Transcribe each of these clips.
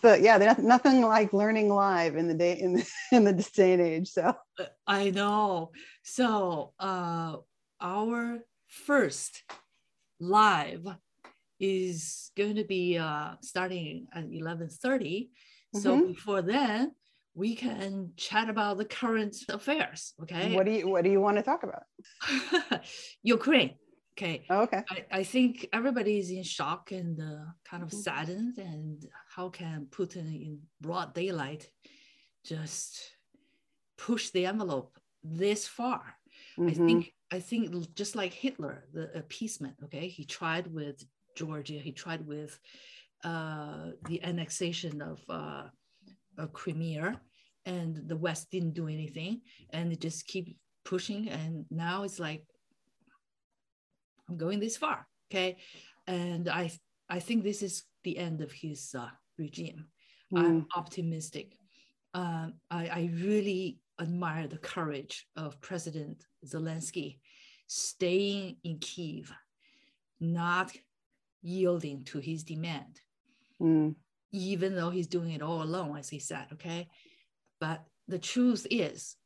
So yeah, there's nothing like learning live in the day and age. So I know. So our first live is going to be starting at 11:30. Mm-hmm. So before then, we can chat about the current affairs. Okay. What do you want to talk about? Ukraine. Okay. Oh, okay. I think everybody is in shock and kind of saddened. And how can Putin, in broad daylight, just push the envelope this far? Mm-hmm. I think just like Hitler, the appeasement. Okay, he tried with Georgia. He tried with the annexation of Crimea, and the West didn't do anything, and it just keep pushing. And now it's like, I'm going this far, okay? And I think this is the end of his regime. Mm. I'm optimistic. I really admire the courage of President Zelensky staying in Kyiv, not yielding to his demand, even though he's doing it all alone, as he said, okay? But the truth is,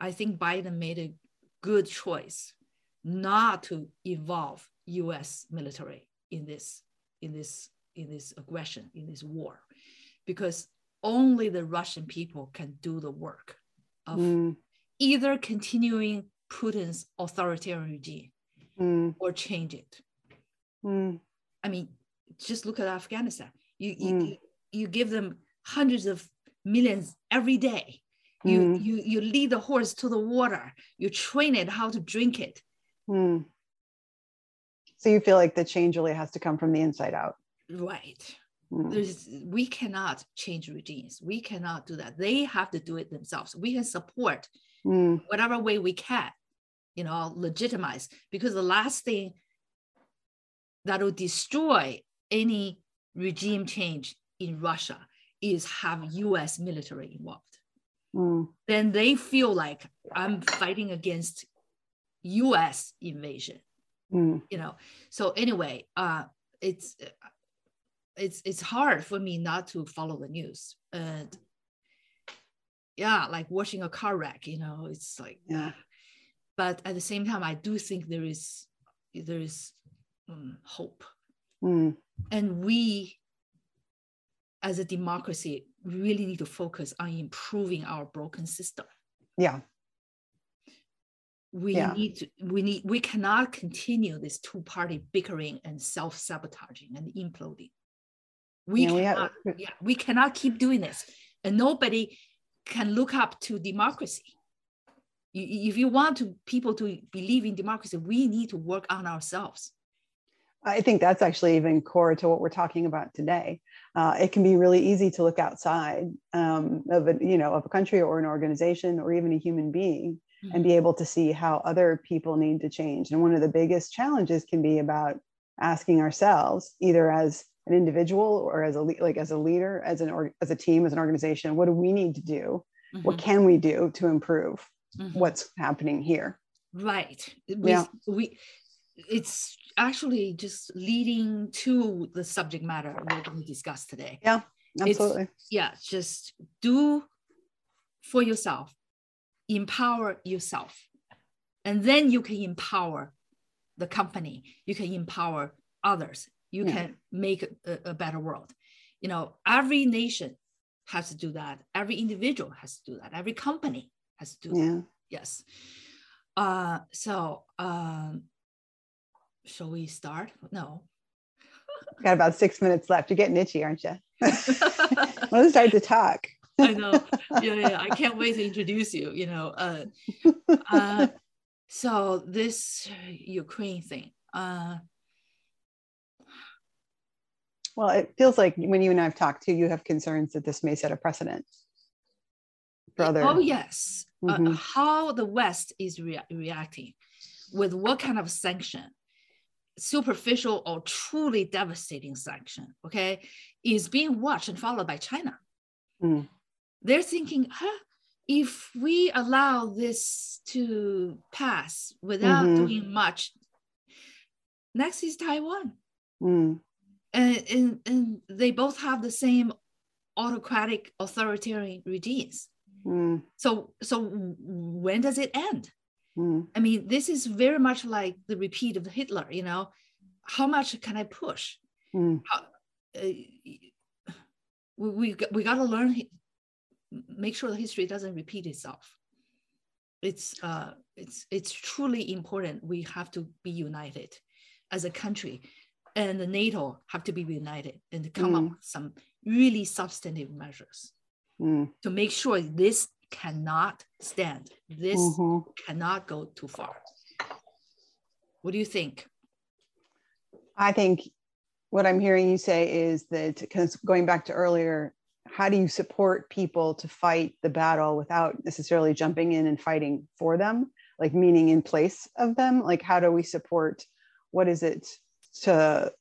I think Biden made a good choice not to involve U.S. military in this aggression, in this war, because only the Russian people can do the work of either continuing Putin's authoritarian regime or change it. I mean, just look at Afghanistan. You give them hundreds of millions every day. You lead the horse to the water. You train it how to drink it. So you feel like the change really has to come from the inside out, right? We cannot change regimes. We cannot do that. They have to do it themselves. We can support whatever way we can, legitimize, because the last thing that will destroy any regime change in Russia is have U.S. military involved. Then they feel like, I'm fighting against U.S. invasion, So anyway, it's hard for me not to follow the news, and yeah, like watching a car wreck. It's like, yeah. But at the same time, I do think there is hope, and we, as a democracy, really need to focus on improving our broken system. Yeah. We cannot continue this two-party bickering and self-sabotaging and imploding. We cannot keep doing this. And nobody can look up to democracy. If you want people to believe in democracy, we need to work on ourselves. I think that's actually even core to what we're talking about today. It can be really easy to look outside of a country or an organization or even a human being, and be able to see how other people need to change. And one of the biggest challenges can be about asking ourselves, either as an individual or as a leader, as a team, as an organization, what do we need to do? Mm-hmm. What can we do to improve what's happening here? Right. It's actually just leading to the subject matter that we discussed today. Yeah, absolutely. Just do for yourself. Empower yourself, and then you can empower the company. You can empower others. You can make a better world. Every nation has to do that. Every individual has to do that. Every company has to do that. Yes. Shall we start? No. Got about 6 minutes left. You're getting itchy, aren't you? Let's start to talk. I know. Yeah. I can't wait to introduce you, So this Ukraine thing. Well, it feels like when you and I have talked to, you have concerns that this may set a precedent. Brother. Oh, yes. Mm-hmm. How the West is reacting, with what kind of sanction, superficial or truly devastating sanction, okay, is being watched and followed by China. Mm. They're thinking, if we allow this to pass without doing much, next is Taiwan. And they both have the same autocratic, authoritarian regimes. Mm. So when does it end? Mm. I mean, this is very much like the repeat of Hitler, you know, how much can I push? Mm. We got to learn, make sure that history doesn't repeat itself. It's truly important. We have to be united as a country, and the NATO have to be united and come up with some really substantive measures to make sure this cannot stand. This cannot go too far. What do you think? I think what I'm hearing you say is that, because going back to earlier, how do you support people to fight the battle without necessarily jumping in and fighting for them, like meaning in place of them? Like, how do we support, what is it to,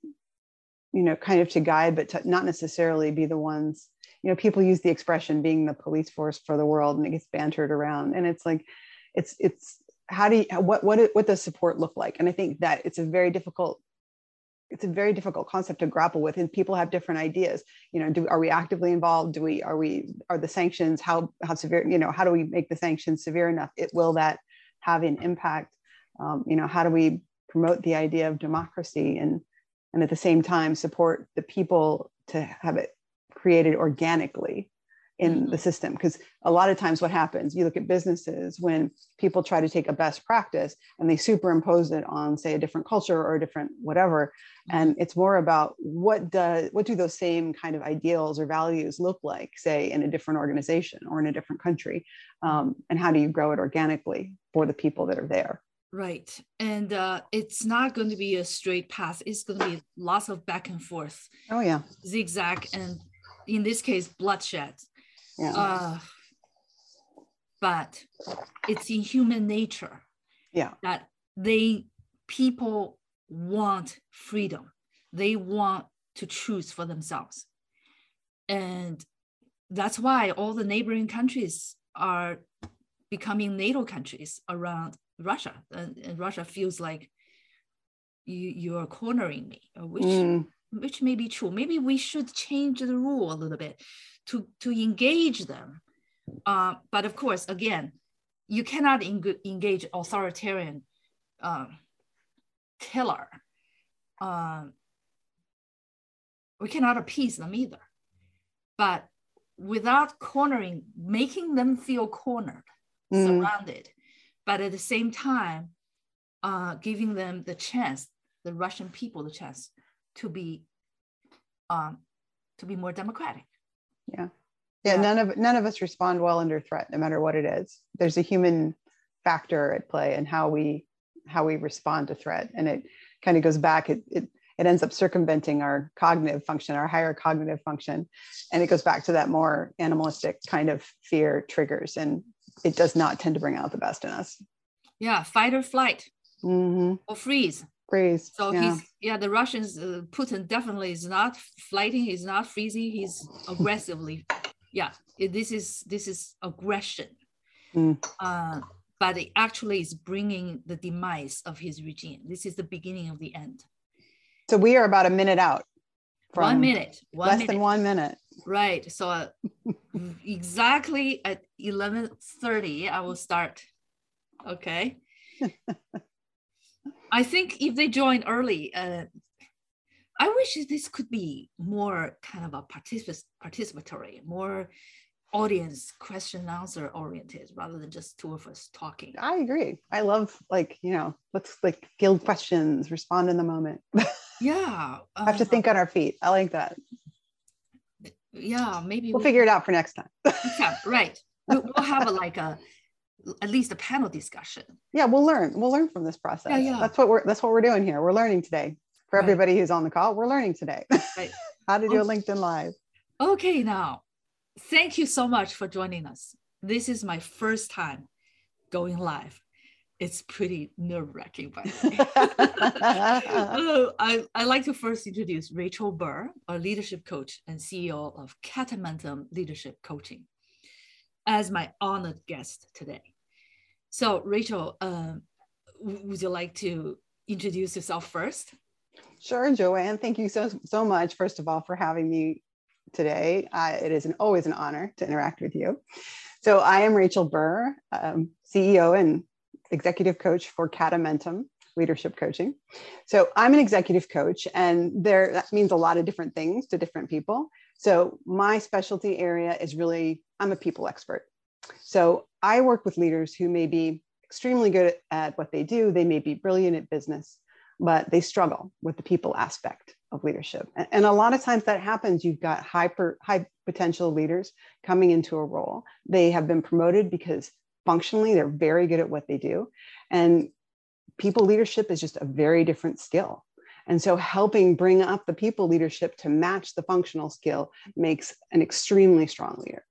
you know, kind of to guide, but to not necessarily be the ones, you know, people use the expression being the police force for the world, and it gets bantered around. And it's like, it's, how do you, what does support look like? And I think that it's a very difficult concept to grapple with, and people have different ideas. You know, are we actively involved? Are the sanctions, how severe, you know, how do we make the sanctions severe enough? Will that have an impact? You know, how do we promote the idea of democracy and at the same time support the people to have it created organically in the system? Because a lot of times what happens, you look at businesses when people try to take a best practice and they superimpose it on, say, a different culture or a different whatever. And it's more about what do those same kind of ideals or values look like, say, in a different organization or in a different country? And how do you grow it organically for the people that are there? Right. And it's not going to be a straight path. It's going to be lots of back and forth. Oh, yeah. Zigzag. And in this case, bloodshed. Yeah. But it's in human nature that people want freedom. They want to choose for themselves. And that's why all the neighboring countries are becoming NATO countries around Russia. And Russia feels like you're cornering me, which may be true. Maybe we should change the rule a little bit to engage them. But of course, again, you cannot engage authoritarian killer. We cannot appease them either. But without cornering, making them feel cornered, surrounded, but at the same time, giving them the chance, the Russian people the chance to be more democratic. Yeah. None of us respond well under threat, no matter what it is. There's a human factor at play and how we respond to threat, and it kind of goes back. It ends up circumventing our cognitive function, our higher cognitive function, and it goes back to that more animalistic kind of fear triggers, and it does not tend to bring out the best in us. Yeah, fight or flight, or freeze. So the Russians, Putin definitely is not flighting, he's not freezing, he's aggressively. This is aggression, but it actually is bringing the demise of his regime. This is the beginning of the end. So we are about a minute out. Less than 1 minute. Right. So exactly at 11:30, I will start. Okay. I think if they join early, I wish this could be more kind of a participatory, more audience question and answer oriented, rather than just two of us talking. I agree. I love, like, you know, let's like field questions, respond in the moment. Yeah. I have to think on our feet. I like that. Yeah, maybe we'll figure it out for next time. Yeah, right. We'll have at least a panel discussion. Yeah, we'll learn from this process. Yeah. That's what we're doing here. We're learning today. For everybody who's on the call, we're learning today. Right. How to do a LinkedIn Live. Okay, now. Thank you so much for joining us. This is my first time going live. It's pretty nerve-wracking, by the way. I'd like to first introduce Rachel Burr, a leadership coach and CEO of Catamentum Leadership Coaching, as my honored guest today. So Rachel, would you like to introduce yourself first? Sure, Joanne. Thank you so much, first of all, for having me today. It is always an honor to interact with you. So I am Rachel Burr, CEO and executive coach for Catamentum Leadership Coaching. So I'm an executive coach, and that means a lot of different things to different people. So my specialty area is really, I'm a people expert. So I work with leaders who may be extremely good at what they do. They may be brilliant at business, but they struggle with the people aspect of leadership. And a lot of times that happens. You've got high potential leaders coming into a role. They have been promoted because functionally they're very good at what they do. And people leadership is just a very different skill. And so helping bring up the people leadership to match the functional skill makes an extremely strong leader.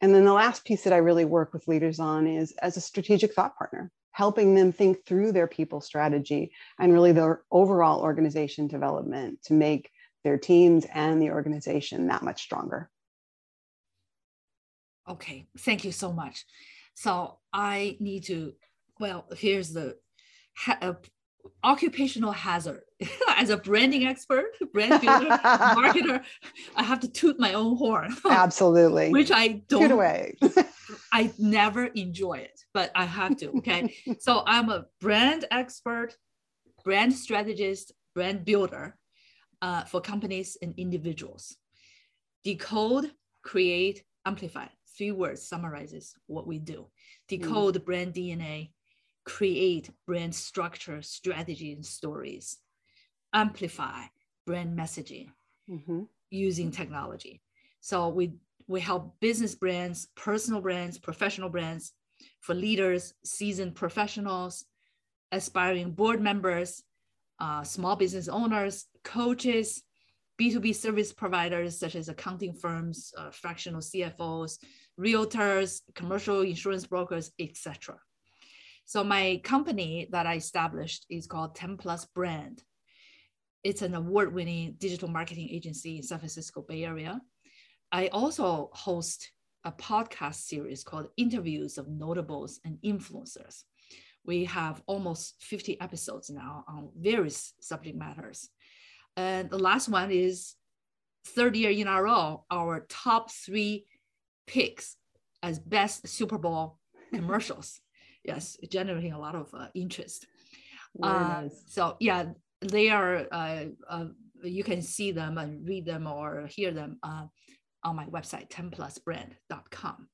And then the last piece that I really work with leaders on is as a strategic thought partner, helping them think through their people strategy and really their overall organization development to make their teams and the organization that much stronger. Okay, thank you so much. So I need to, well, here's the occupational hazard. As a branding expert, brand builder, marketer, I have to toot my own horn. Absolutely. Which I don't. Toot away. I never enjoy it, but I have to. Okay. So I'm a brand expert, brand strategist, brand builder for companies and individuals. Decode, create, amplify. Three words summarizes what we do. Decode brand DNA, create brand structure, strategy, and stories. Amplify brand messaging using technology. So we help business brands, personal brands, professional brands, for leaders, seasoned professionals, aspiring board members, small business owners, coaches, B2B service providers such as accounting firms, fractional CFOs, realtors, commercial insurance brokers, etc. So my company that I established is called 10 Plus Brand. It's an award-winning digital marketing agency in San Francisco Bay Area. I also host a podcast series called Interviews of Notables and Influencers. We have almost 50 episodes now on various subject matters. And the last one is third year in a row, our top three picks as best Super Bowl commercials. Yes, generating a lot of interest. So yeah, they are, you can see them and read them or hear them on my website, 10plusbrand.com.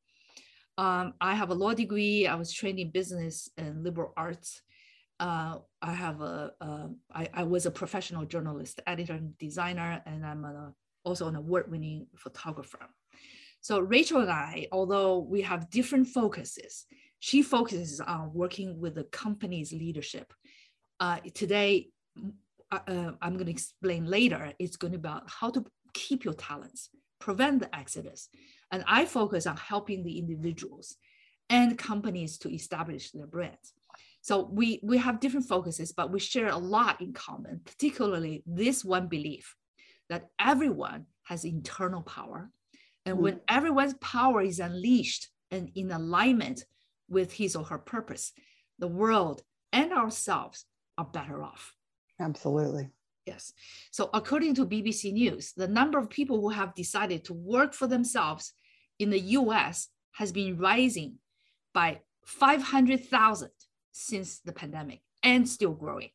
I have a law degree. I was trained in business and liberal arts. I was a professional journalist, editor, and designer, and I'm also an award-winning photographer. So Rachel and I, although we have different focuses, she focuses on working with the company's leadership. Today, I'm going to explain later, it's going to be about how to keep your talents, prevent the exodus. And I focus on helping the individuals and companies to establish their brands. So we have different focuses, but we share a lot in common, particularly this one belief that everyone has internal power. And when everyone's power is unleashed and in alignment with his or her purpose, the world and ourselves are better off. Absolutely. Yes. So according to BBC News, the number of people who have decided to work for themselves in the US has been rising by 500,000. Since the pandemic and still growing.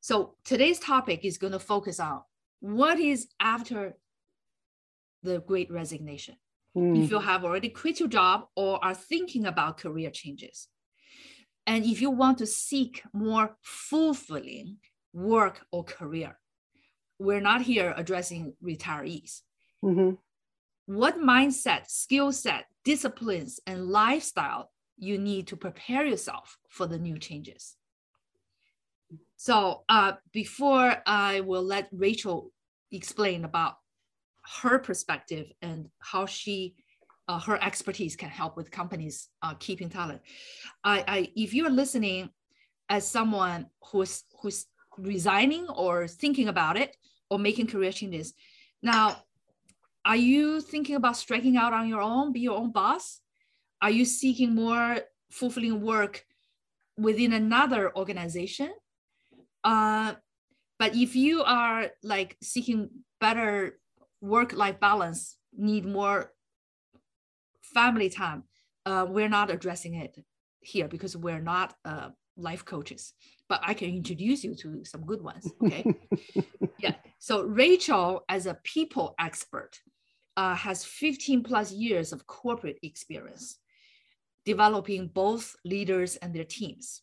So today's topic is going to focus on what is after the great resignation. If you have already quit your job or are thinking about career changes, and if you want to seek more fulfilling work or career, we're not here addressing retirees. What mindset, skill set, disciplines, and lifestyle you need to prepare yourself for the new changes. So before I will let Rachel explain about her perspective and how she, her expertise can help with companies keeping talent. If you're listening as someone who's resigning or thinking about it or making career changes, now, are you thinking about striking out on your own, be your own boss? Are you seeking more fulfilling work within another organization? But if you are like seeking better work-life balance, need more family time, we're not addressing it here because we're not life coaches, but I can introduce you to some good ones. Okay. Yeah. So Rachel, as a people expert, has 15 plus years of corporate experience, developing both leaders and their teams.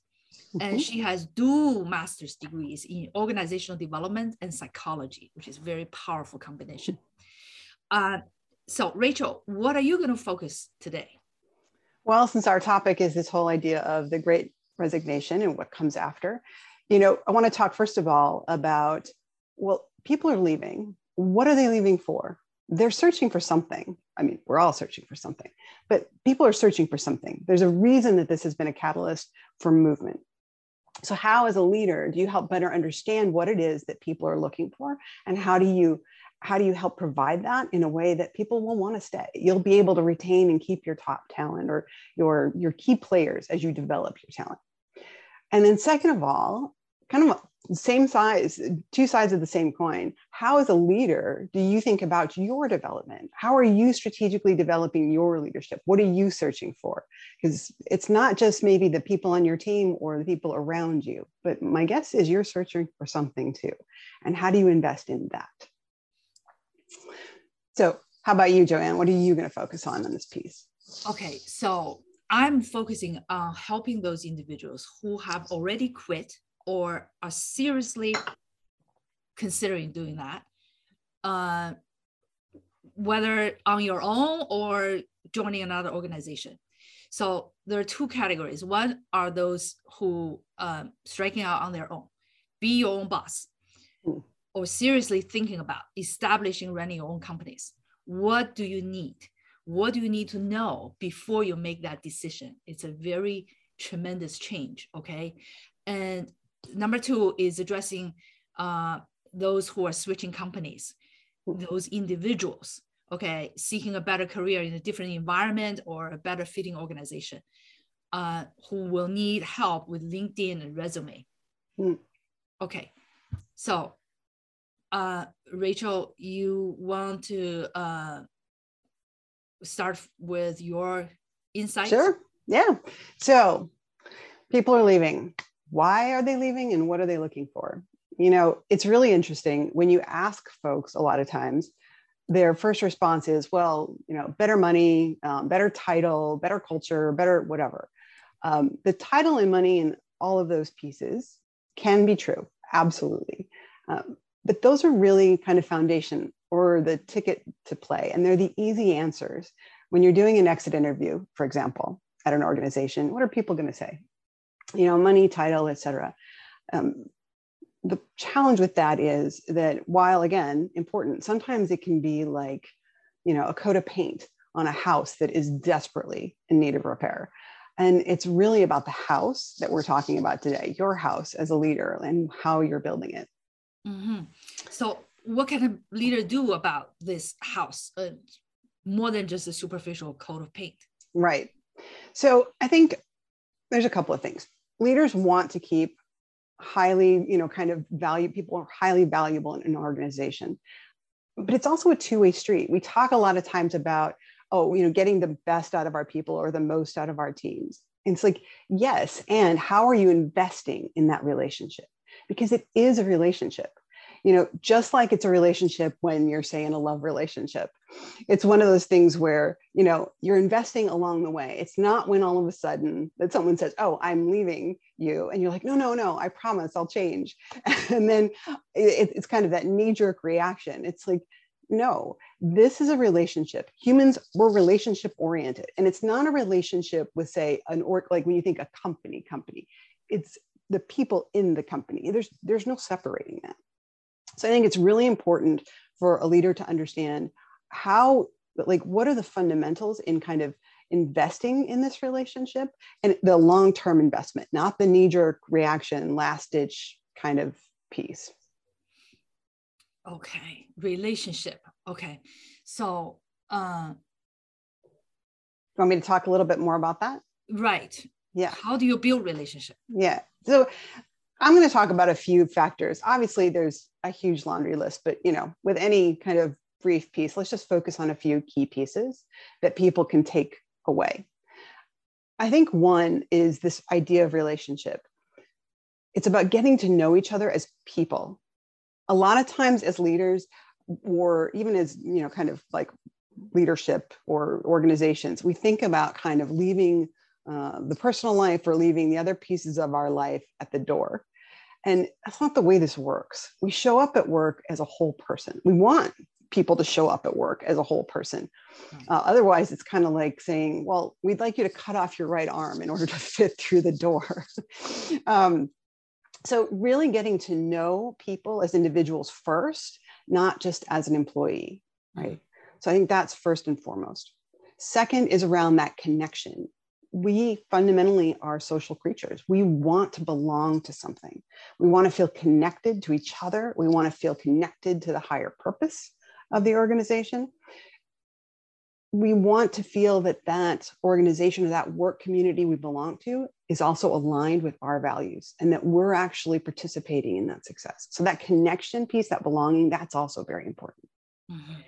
And she has dual master's degrees in organizational development and psychology, which is a very powerful combination. So Rachel, what are you going to focus today? Well, since our topic is this whole idea of the great resignation and what comes after, you know, I want to talk first of all about, well, people are leaving. What are they leaving for? They're searching for something. I mean, we're all searching for something, but people are searching for something. There's a reason that this has been a catalyst for movement. So how, as a leader, do you help better understand what it is that people are looking for? And how do you help provide that in a way that people will want to stay? You'll be able to retain and keep your top talent or your key players as you develop your talent. And then second of all, kind of same size, two sides of the same coin. How, as a leader, do you think about your development? How are you strategically developing your leadership? What are you searching for? Because it's not just maybe the people on your team or the people around you, but my guess is you're searching for something too. And how do you invest in that? So how about you, Joanne? What are you going to focus on in this piece? Okay, so I'm focusing on helping those individuals who have already quit or are seriously considering doing that, whether on your own or joining another organization. So there are two categories. One are those who striking out on their own, be your own boss, or seriously thinking about establishing, running your own companies. What do you need? What do you need to know before you make that decision? It's a very tremendous change, okay? And number two is addressing those who are switching companies, those individuals, okay, seeking a better career in a different environment or a better fitting organization, who will need help with LinkedIn and resume. Okay, so Rachel, you want to start with your insights? Sure, yeah. So people are leaving. Why are they leaving and what are they looking for? You know, it's really interesting when you ask folks a lot of times, their first response is, well, you know, better money, better title, better culture, better whatever. The title and money and all of those pieces can be true, absolutely. But those are really kind of foundation or the ticket to play. And they're the easy answers. When you're doing an exit interview, for example, at an organization, what are people going to say? You know, money, title, et cetera. The challenge with that is that while, again, important, sometimes it can be like, you know, a coat of paint on a house that is desperately in need of repair. And it's really about the house that we're talking about today, your house as a leader and how you're building it. Mm-hmm. So what can a leader do about this house? More than just a superficial coat of paint. Right. So I think there's a couple of things. Leaders want to keep highly, you know, kind of value people are highly valuable in an organization, but it's also a two-way street. We talk a lot of times about, oh, you know, getting the best out of our people or the most out of our teams. And it's like, yes. And how are you investing in that relationship? Because it is a relationship, you know, just like it's a relationship when you're, say, in a love relationship. It's one of those things where, you know, you're investing along the way. It's not when all of a sudden that someone says, oh, I'm leaving you. And you're like, no, no, no, I promise I'll change. And then it's kind of that knee-jerk reaction. It's like, no, this is a relationship. Humans, we're relationship oriented. And it's not a relationship with, say, an org, like when you think a company, it's the people in the company. There's no separating that. So I think it's really important for a leader to understand how, like, what are the fundamentals in kind of investing in this relationship and the long-term investment, not the knee-jerk reaction, last-ditch kind of piece. Okay, relationship. Okay, so. You want me to talk a little bit more about that? Right. Yeah. How do you build relationship? Yeah. So I'm going to talk about a few factors. Obviously, there's a huge laundry list, but, you know, with any kind of brief piece, let's just focus on a few key pieces that people can take away. I think one is this idea of relationship. It's about getting to know each other as people. A lot of times as leaders, or even as, you know, kind of like leadership or organizations, we think about kind of leaving the personal life or leaving the other pieces of our life at the door. And that's not the way this works. We show up at work as a whole person. We want people to show up at work as a whole person. Otherwise, it's kind of like saying, well, we'd like you to cut off your right arm in order to fit through the door. So really getting to know people as individuals first, not just as an employee, right? So I think that's first and foremost. Second is around that connection. We fundamentally are social creatures. We want to belong to something. We want to feel connected to each other. We want to feel connected to the higher purpose of the organization. We want to feel that that organization or that work community we belong to is also aligned with our values and that we're actually participating in that success. So that connection piece, that belonging, that's also very important. Mm-hmm.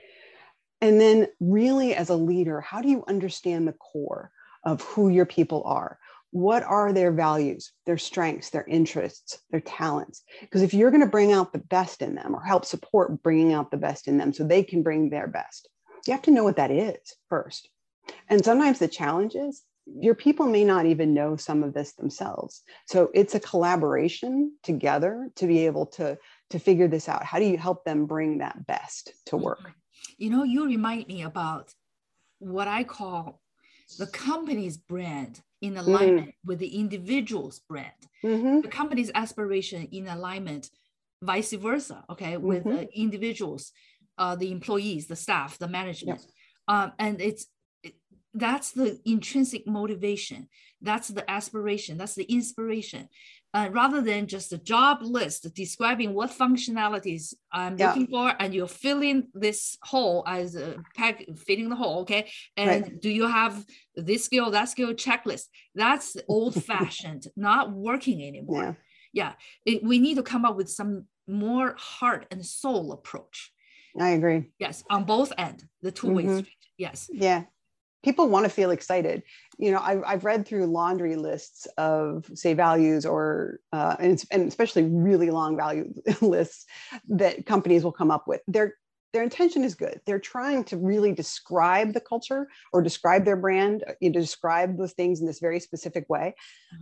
And then really as a leader, how do you understand the core of who your people are? What are their values, their strengths, their interests, their talents? Because if you're going to bring out the best in them or help support bringing out the best in them so they can bring their best, you have to know what that is first. And sometimes the challenge is your people may not even know some of this themselves. So it's a collaboration together to be able to figure this out. How do you help them bring that best to work? You know, you remind me about what I call the company's brand in alignment with the individual's brand, the company's aspiration in alignment, vice versa, okay, with the individuals, the employees, the staff, the management. And that's the intrinsic motivation. That's the aspiration. That's the inspiration. Rather than just a job list describing what functionalities I'm looking for, and you're filling this hole as a pack, filling the hole, okay? And do you have this skill, that skill checklist? That's old-fashioned, not working anymore. We need to come up with some more heart and soul approach. I agree. Yes, on both ends, the two-way street. Yes. Yeah. People want to feel excited. You know, I've read through laundry lists of, say, values or, and especially really long value lists that companies will come up with. Their intention is good. They're trying to really describe the culture or describe their brand, you know, describe those things in this very specific way.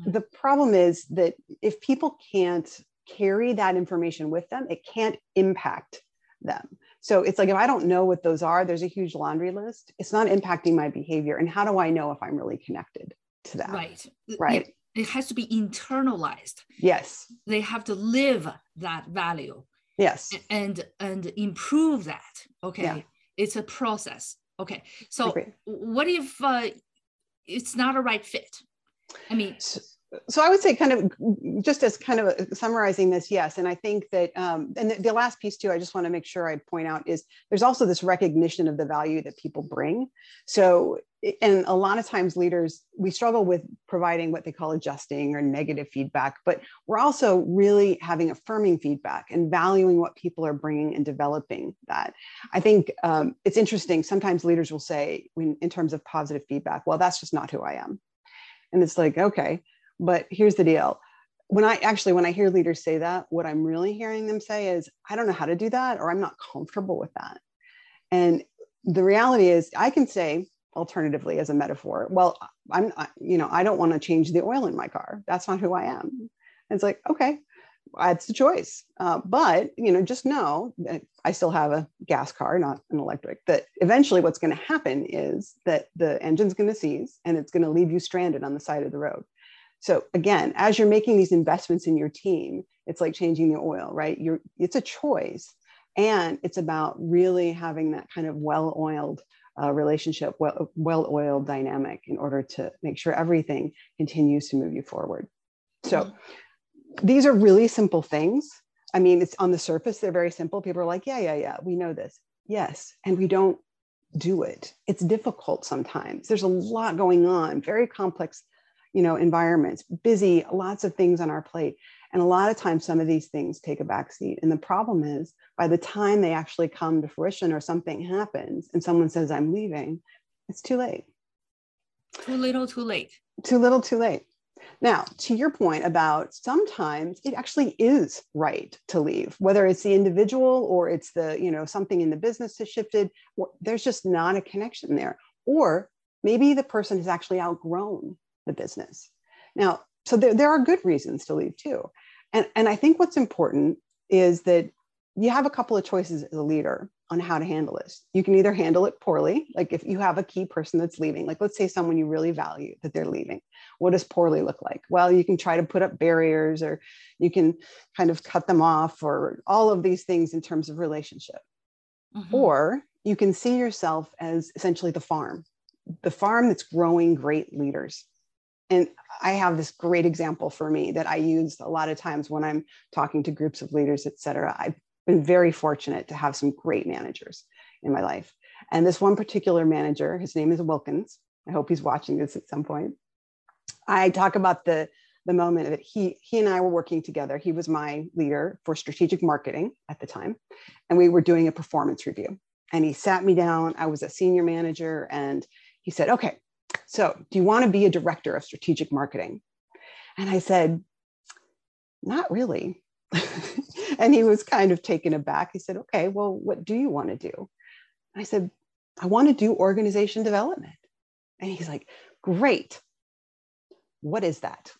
The problem is that if people can't carry that information with them, it can't impact them. So it's like, if I don't know what those are, there's a huge laundry list. It's not impacting my behavior. And how do I know if I'm really connected to that? Right. It has to be internalized. Yes. They have to live that value. Yes. And improve that. Okay. Yeah. It's a process. Okay. So what if it's not a right fit? I mean, so I would say kind of just as kind of summarizing this, yes. And I think that, and the last piece too, I just want to make sure I point out is there's also this recognition of the value that people bring. So, and a lot of times leaders, we struggle with providing what they call adjusting or negative feedback, but we're also really having affirming feedback and valuing what people are bringing and developing that. I think it's interesting. Sometimes leaders will say in terms of positive feedback, well, that's just not who I am. And it's like, okay. But here's the deal. When I hear leaders say that, what I'm really hearing them say is, I don't know how to do that, or I'm not comfortable with that. And the reality is I can say, alternatively, as a metaphor, well, I don't want to change the oil in my car. That's not who I am. And it's like, okay, that's the choice. But, you know, just know that I still have a gas car, not an electric, that eventually what's going to happen is that the engine's going to seize and it's going to leave you stranded on the side of the road. So again, as you're making these investments in your team, it's like changing the oil, right? It's a choice. And it's about really having that kind of well-oiled relationship, well-oiled dynamic in order to make sure everything continues to move you forward. So these are really simple things. I mean, it's on the surface, they're very simple. People are like, yeah, we know this. Yes, and we don't do it. It's difficult sometimes. There's a lot going on, very complex environments, busy, lots of things on our plate. And a lot of times some of these things take a backseat. And the problem is by the time they actually come to fruition or something happens and someone says, I'm leaving, it's too late. Too little, too late. Too little, too late. Now, to your point about sometimes it actually is right to leave, whether it's the individual or it's the, something in the business has shifted, or there's just not a connection there. Or maybe the person has actually outgrown the business. Now, so there are good reasons to leave too. And I think what's important is that you have a couple of choices as a leader on how to handle this. You can either handle it poorly, like if you have a key person that's leaving, like let's say someone you really value that they're leaving. What does poorly look like? Well, you can try to put up barriers or you can kind of cut them off or all of these things in terms of relationship. Mm-hmm. Or you can see yourself as essentially the farm that's growing great leaders. And I have this great example for me that I use a lot of times when I'm talking to groups of leaders, et cetera. I've been very fortunate to have some great managers in my life. And this one particular manager, his name is Wilkins. I hope he's watching this at some point. I talk about the moment that he and I were working together. He was my leader for strategic marketing at the time. And we were doing a performance review. And he sat me down. I was a senior manager. And he said, okay, so do you want to be a director of strategic marketing? And I said, not really. And he was kind of taken aback. He said, okay, well, what do you want to do? I said, I want to do organization development. And he's like, great. What is that?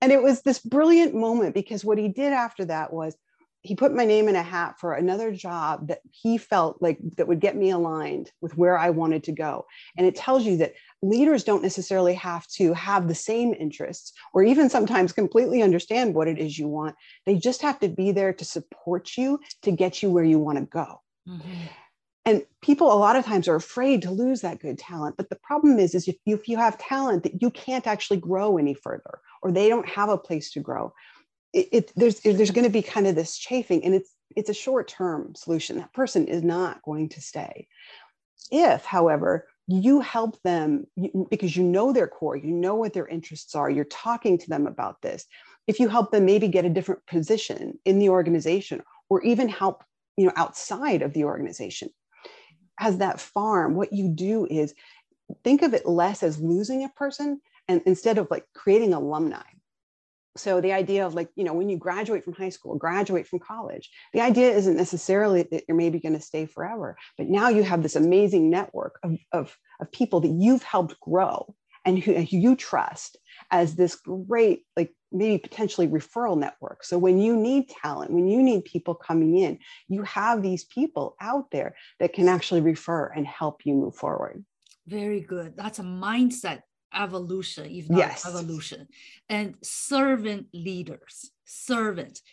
And it was this brilliant moment because what he did after that was he put my name in a hat for another job that he felt like that would get me aligned with where I wanted to go. And it tells you that leaders don't necessarily have to have the same interests or even sometimes completely understand what it is you want. They just have to be there to support you, to get you where you want to go. Mm-hmm. And people a lot of times are afraid to lose that good talent. But the problem is if you have talent that you can't actually grow any further or they don't have a place to grow, there's going to be kind of this chafing, and it's a short-term solution. That person is not going to stay. If, however, you help them because you know their core, you know what their interests are, you're talking to them about this. If you help them maybe get a different position in the organization or even help, outside of the organization, as that farm, what you do is think of it less as losing a person and instead of like creating alumni. So the idea of when you graduate from high school, graduate from college, the idea isn't necessarily that you're maybe going to stay forever, but now you have this amazing network of people that you've helped grow and who you trust as this great, maybe potentially referral network. So when you need talent, when you need people coming in, you have these people out there that can actually refer and help you move forward. Very good. That's a mindset evolution, if not evolution. And servant leaders,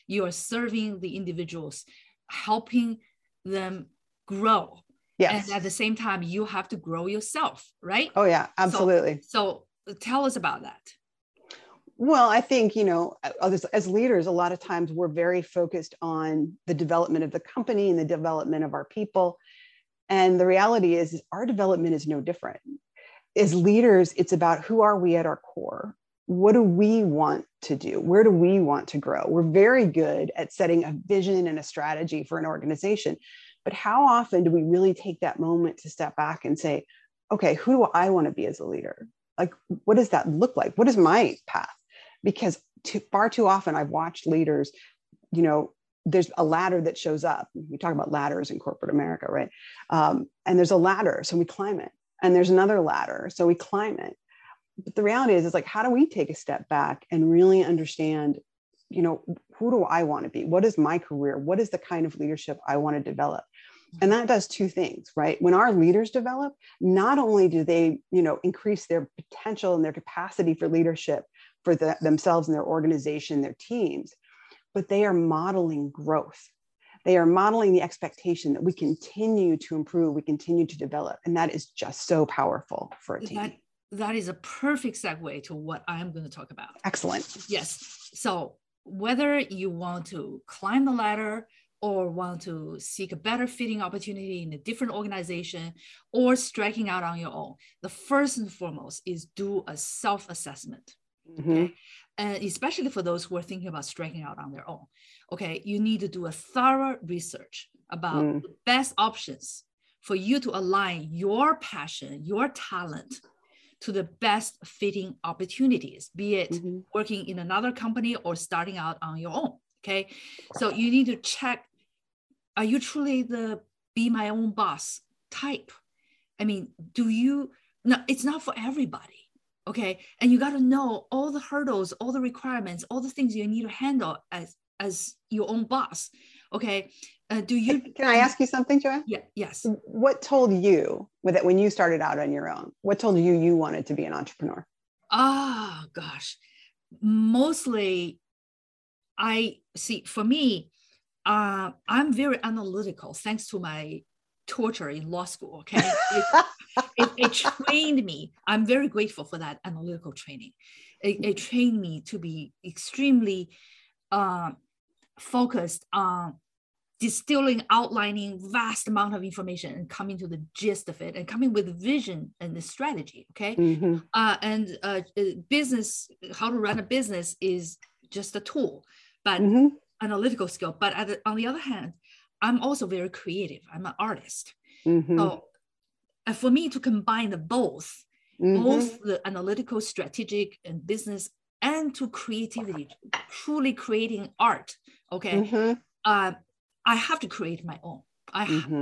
you are serving the individuals, helping them grow. Yes. And at the same time, you have to grow yourself, right? Oh yeah, absolutely. So tell us about that. Well, I think, as leaders, a lot of times we're very focused on the development of the company and the development of our people. And the reality is our development is no different. As leaders, it's about who are we at our core? What do we want to do? Where do we want to grow? We're very good at setting a vision and a strategy for an organization, but how often do we really take that moment to step back and say, okay, who do I want to be as a leader? Like, what does that look like? What is my path? Because far too often I've watched leaders, there's a ladder that shows up. We talk about ladders in corporate America, right? And there's a ladder, so we climb it. And there's another ladder, so we climb it. But the reality is, it's like, how do we take a step back and really understand, who do I want to be? What is my career? What is the kind of leadership I want to develop? And that does two things, right? When our leaders develop, not only do they, increase their potential and their capacity for leadership for themselves and their organization, their teams, but they are modeling growth. They are modeling the expectation that we continue to improve, we continue to develop. And that is just so powerful for a team. That is a perfect segue to what I'm going to talk about. Excellent. Yes. So whether you want to climb the ladder or want to seek a better fitting opportunity in a different organization, or striking out on your own, the first and foremost is do a self-assessment. Mm-hmm. Okay? And especially for those who are thinking about striking out on their own. Okay, you need to do a thorough research about the best options for you to align your passion, your talent to the best fitting opportunities, be it working in another company or starting out on your own. Okay, so you need to check, are you truly the be my own boss type? I mean, do you, no, it's not for everybody, okay? And you got to know all the hurdles, all the requirements, all the things you need to handle as your own boss, okay? Can I ask you something, Joanne? Yeah, yes. What told you that when you started out on your own, what told you you wanted to be an entrepreneur? Oh, gosh. Mostly, for me, I'm very analytical thanks to my torture in law school, okay? It trained me. I'm very grateful for that analytical training. It trained me to be extremely focused on distilling, outlining vast amount of information and coming to the gist of it and coming with vision and the strategy, okay? Business, how to run a business is just a tool, but analytical skill. But on the other hand, I'm also very creative. I'm an artist. So for me to combine the both the analytical, strategic, and business, and to creativity, truly creating art, okay? I have to create my own.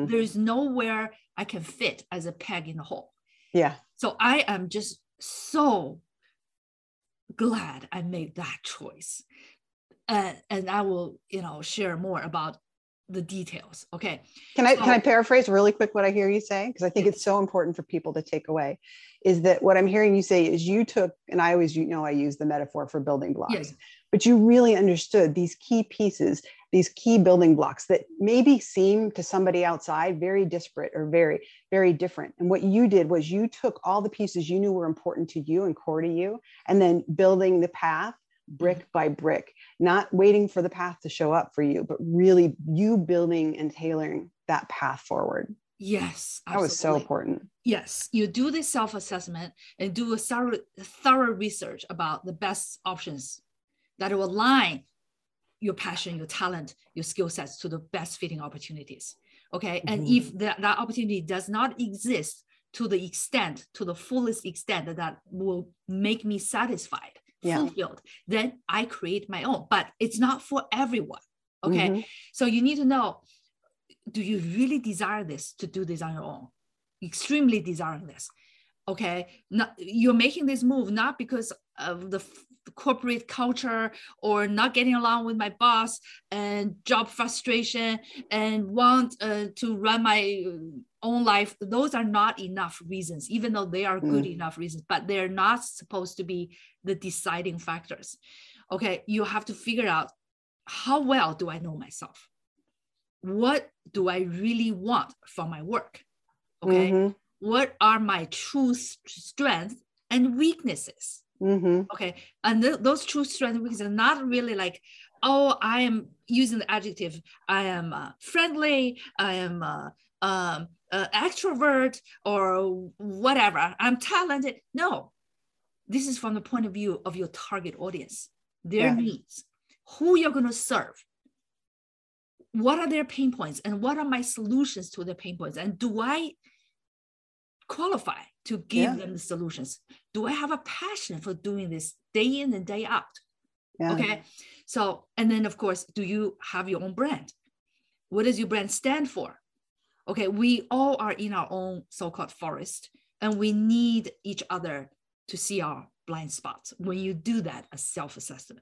There is nowhere I can fit as a peg in the hole. Yeah. So I am just so glad I made that choice. And I will, share more about the details. Okay. Can I paraphrase really quick what I hear you say? Because I think it's so important for people to take away is that what I'm hearing you say is you took, and I always, I use the metaphor for building blocks, but you really understood these key pieces, these key building blocks that maybe seem to somebody outside very disparate or very, very different. And what you did was you took all the pieces you knew were important to you and core to you, and then building the path brick by brick, not waiting for the path to show up for you, but really you building and tailoring that path forward. Yes. Absolutely. That was so important. Yes. You do this self-assessment and do a thorough research about the best options that will align your passion, your talent, your skill sets to the best fitting opportunities. Okay. And if that opportunity does not exist to the fullest extent that will make me satisfied, fulfilled, then I create my own, but it's not for everyone. Okay. So you need to know, do you really desire this to do this on your own? Extremely desiring this. Okay. You're making this move, not because of the corporate culture or not getting along with my boss and job frustration and want to run my own life. Those are not enough reasons, even though they are good enough reasons, but they're not supposed to be the deciding factors. Okay. You have to figure out, how well do I know myself? What do I really want from my work? Okay. What are my true strengths and weaknesses? Okay. And those true strengths and weaknesses are not really like, I am using the adjective. I am friendly. I am extrovert or whatever. I'm talented. No, this is from the point of view of your target audience, their needs, who you're going to serve. What are their pain points and what are my solutions to their pain points? And do I qualify to give them the solutions? Do I have a passion for doing this day in and day out? Yeah. Okay. So, and then of course, do you have your own brand? What does your brand stand for? Okay. We all are in our own so-called forest and we need each other to see our blind spots. When you do that, a self-assessment.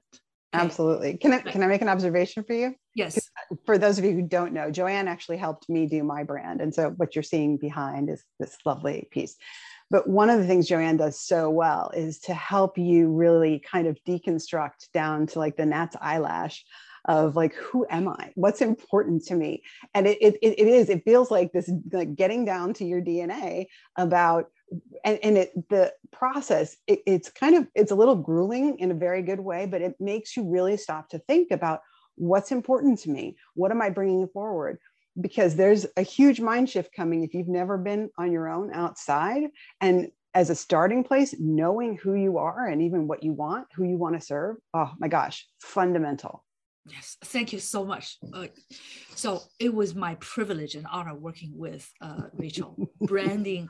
Okay? Absolutely. Can I make an observation for you? Yes. For those of you who don't know, Joanne actually helped me do my brand. And so what you're seeing behind is this lovely piece. But one of the things Joanne does so well is to help you really kind of deconstruct down to like the gnat's eyelash of like, who am I? What's important to me? And it feels like this, like getting down to your DNA about, the process, it's a little grueling in a very good way, but it makes you really stop to think about What's important to me? What am I bringing forward? Because there's a huge mind shift coming if you've never been on your own outside. And as a starting place, knowing who you are and even what you want, who you want to serve. Oh my gosh, fundamental. Yes, thank you so much. So it was my privilege and honor working with Rachel, branding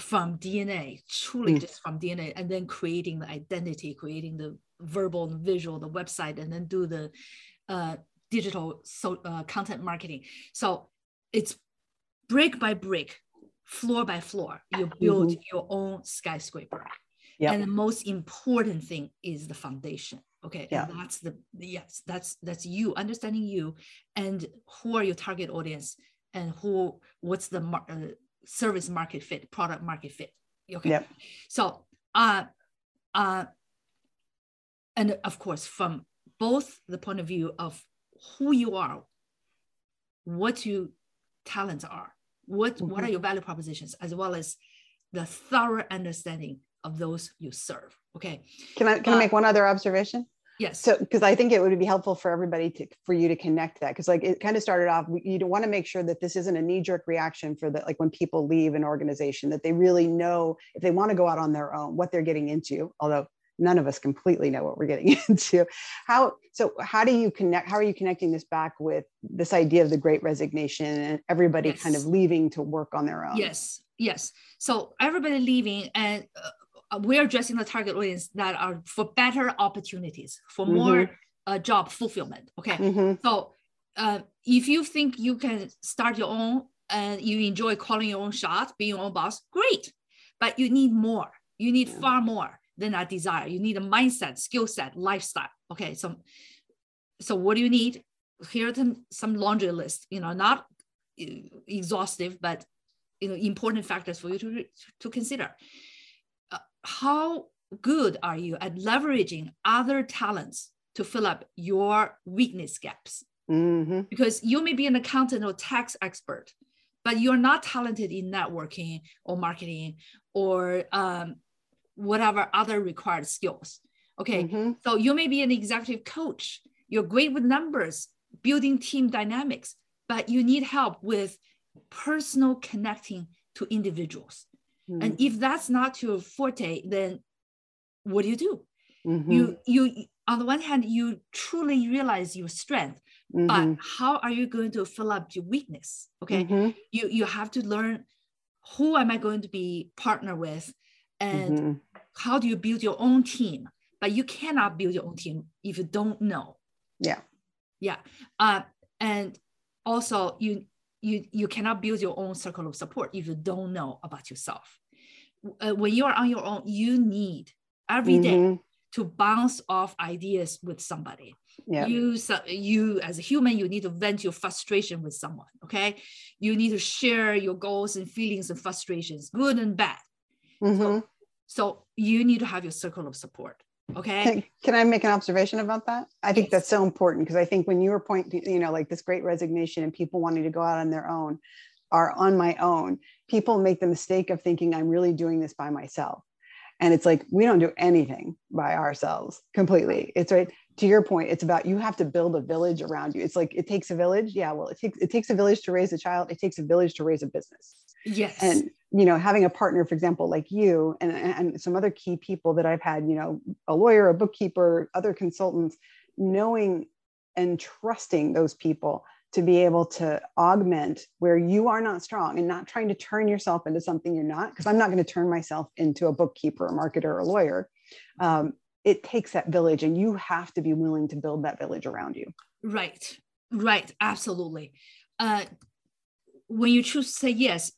from DNA, truly just from DNA, and then creating the identity, creating the verbal and visual, the website, and then do the digital content marketing. So it's brick by brick, floor by floor, you build your own skyscraper. Yep. And the most important thing is the foundation. Okay. Yeah. And that's the, yes, that's you understanding you and who are your target audience and who, what's the service market fit, product market fit. Okay. Yep. So, and of course, from both the point of view of who you are, what your talents are, what are your value propositions, as well as the thorough understanding of those you serve. Okay. Can I make one other observation? Yes. So, because I think it would be helpful for everybody to, for you to connect that. Because like it kind of started off, you want to make sure that this isn't a knee-jerk reaction for that, like when people leave an organization, that they really know if they want to go out on their own, what they're getting into, although none of us completely know what we're getting into. How do you connect? How are you connecting this back with this idea of the Great Resignation and everybody kind of leaving to work on their own? Yes. Yes. So everybody leaving, and we're addressing the target audience that are for better opportunities, for more job fulfillment. Okay. So if you think you can start your own and you enjoy calling your own shots, being your own boss, great. But you need more. You need far more than a desire. You need a mindset, skill set, lifestyle. Okay. So what do you need? Here are some laundry list, not exhaustive, but important factors for you to consider. How good are you at leveraging other talents to fill up your weakness gaps? Because you may be an accountant or tax expert, but you're not talented in networking or marketing or whatever other required skills. Okay. So you may be an executive coach. You're great with numbers, building team dynamics, but you need help with personal connecting to individuals. And if that's not your forte, then what do you do? You on the one hand, you truly realize your strength, but how are you going to fill up your weakness? Okay. You have to learn, who am I going to be partner with? And how do you build your own team? But you cannot build your own team if you don't know. Yeah. Yeah. And also you cannot build your own circle of support if you don't know about yourself. When you are on your own, you need every day to bounce off ideas with somebody. Yeah. You as a human, you need to vent your frustration with someone. Okay. You need to share your goals and feelings and frustrations, good and bad. So you need to have your circle of support. Okay. Can I make an observation about that? I think that's so important, because I think when you were pointing, like this Great Resignation and people wanting to go out on their own, are on my own, people make the mistake of thinking I'm really doing this by myself. And it's like, we don't do anything by ourselves completely. It's right. To your point, it's about, you have to build a village around you. It's like, it takes a village. Yeah. Well, it takes a village to raise a child. It takes a village to raise a business. Yes. And, having a partner, for example, like you and some other key people that I've had, a lawyer, a bookkeeper, other consultants, knowing and trusting those people to be able to augment where you are not strong, and not trying to turn yourself into something you're not, because I'm not going to turn myself into a bookkeeper, a marketer, a lawyer. It takes that village, and you have to be willing to build that village around you. Right. Right. Absolutely. When you choose to say yes,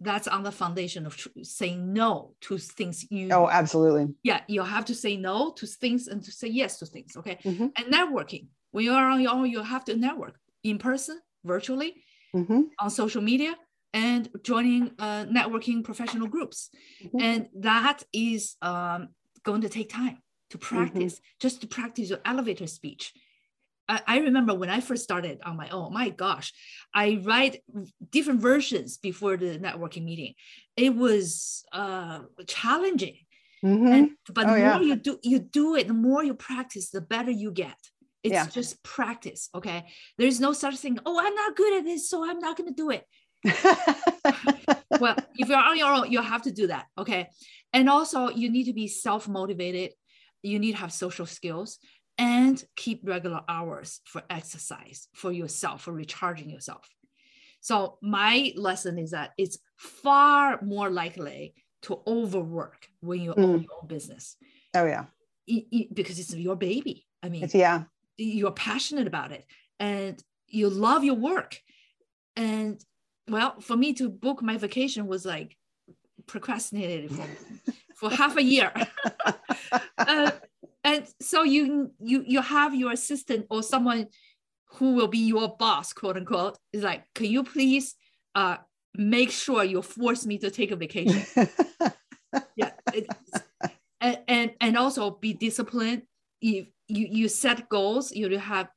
that's on the foundation of saying no to things you... Oh, absolutely. Yeah. You have to say no to things and to say yes to things. Okay. And networking. When you are on your own, you have to network in person, virtually, on social media, and joining networking professional groups. And that is going to take time to practice, just to practice your elevator speech. I remember when I first started on my own, my gosh, I write different versions before the networking meeting. It was challenging, but the more you do it, the more you practice, the better you get. It's just practice. Okay. There's no such thing. Oh, I'm not good at this, so I'm not going to do it. Well, if you're on your own, you have to do that. Okay. And also you need to be self-motivated. You need to have social skills and keep regular hours for exercise, for yourself, for recharging yourself. So my lesson is that it's far more likely to overwork when you own your own business. Oh yeah. Because it's your baby. I mean, you're passionate about it and you love your work. And well, for me to book my vacation was like procrastinated for half a year. And so you have your assistant or someone who will be your boss, quote unquote, is like, can you please make sure you force me to take a vacation? And also be disciplined. If you set goals, you have,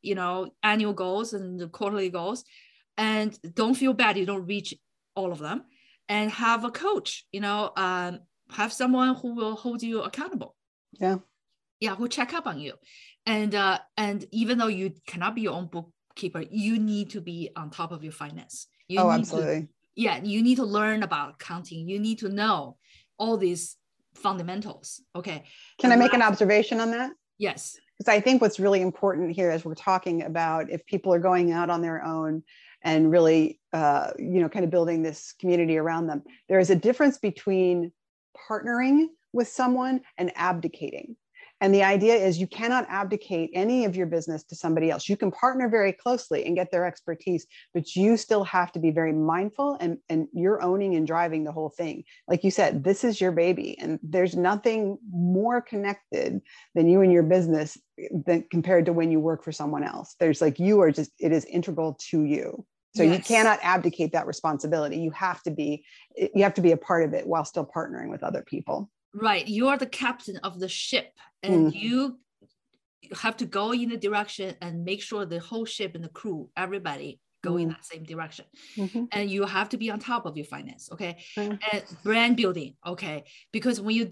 annual goals and quarterly goals, and don't feel bad. You don't reach all of them, and have a coach, have someone who will hold you accountable. Yeah. Yeah. Who check up on you. And even though you cannot be your own bookkeeper, you need to be on top of your finance. You need to learn about accounting. You need to know all these fundamentals. Okay. Can I make an observation on that? Yes. Because I think what's really important here is we're talking about if people are going out on their own and really, kind of building this community around them, there is a difference between partnering with someone and abdicating. And the idea is you cannot abdicate any of your business to somebody else. You can partner very closely and get their expertise, but you still have to be very mindful and you're owning and driving the whole thing. Like you said, this is your baby and there's nothing more connected than you and your business than compared to when you work for someone else. There's like, it is integral to you. So you cannot abdicate that responsibility. You have to be a part of it while still partnering with other people. Right. You are the captain of the ship and you have to go in the direction and make sure the whole ship and the crew, everybody go in that same direction. Mm-hmm. And you have to be on top of your finance. Okay. Mm. And brand building. Okay. Because when you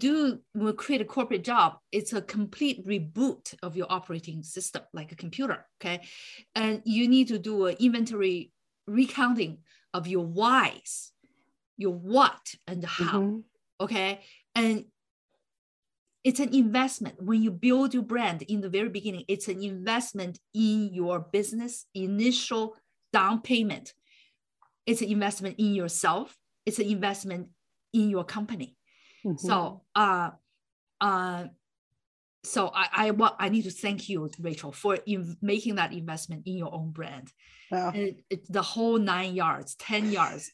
create a corporate job, it's a complete reboot of your operating system, like a computer. Okay. And you need to do an inventory recounting of your whys, your what and how. Mm-hmm. Okay. And it's an investment. When you build your brand in the very beginning, it's an investment in your business initial down payment. It's an investment in yourself. It's an investment in your company. Mm-hmm. So I need to thank you, Rachel, for making that investment in your own brand. Wow. It's the whole 10 yards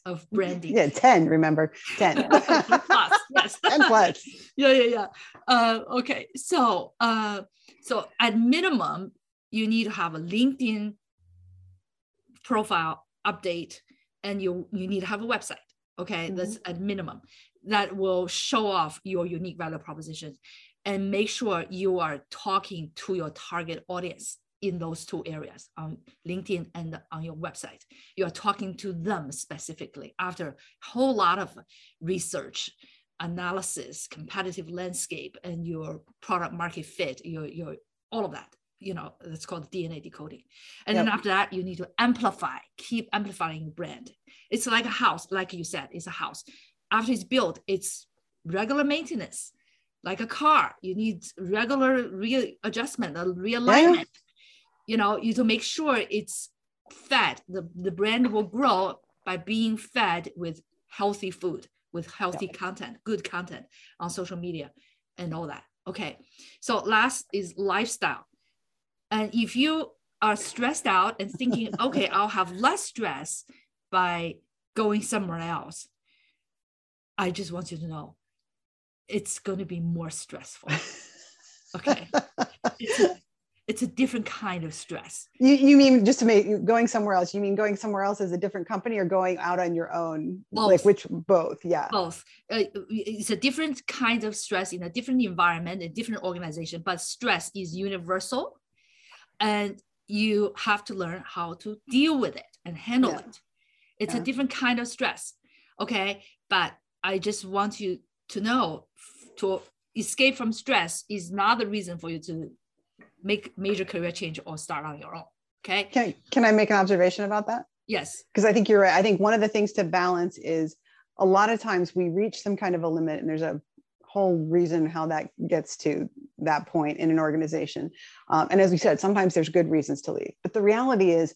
of branding. Yeah, 10, remember, 10. 10 plus, yes. 10 plus. Yeah. Okay, so at minimum, you need to have a LinkedIn profile update, and you need to have a website. Okay, mm-hmm. That's at minimum. That will show off your unique value proposition. And make sure you are talking to your target audience in those two areas, on LinkedIn and on your website. You're talking to them specifically after a whole lot of research, analysis, competitive landscape, and your product market fit, your all of that, that's called DNA decoding. And then after that, you need to keep amplifying brand. It's like a house, like you said, it's a house. After it's built, it's regular maintenance. Like a car, you need regular readjustment, a realignment, you to make sure it's fed. The brand will grow by being fed with healthy food, with healthy content, good content on social media and all that. Okay. So last is lifestyle. And if you are stressed out and thinking, okay, I'll have less stress by going somewhere else, I just want you to know, it's going to be more stressful. Okay. It's a different kind of stress. You mean just to make going somewhere else? You mean going somewhere else as a different company or going out on your own? Both. Like which both? Yeah. Both. It's a different kind of stress in a different environment, a different organization, but stress is universal and you have to learn how to deal with it and handle it. It's a different kind of stress. Okay. But I just want you to know, to escape from stress is not the reason for you to make major career change or start on your own. Okay. Can I make an observation about that? Yes. Because I think you're right. I think one of the things to balance is a lot of times we reach some kind of a limit, and there's a whole reason how that gets to that point in an organization. And as we said, sometimes there's good reasons to leave. But the reality is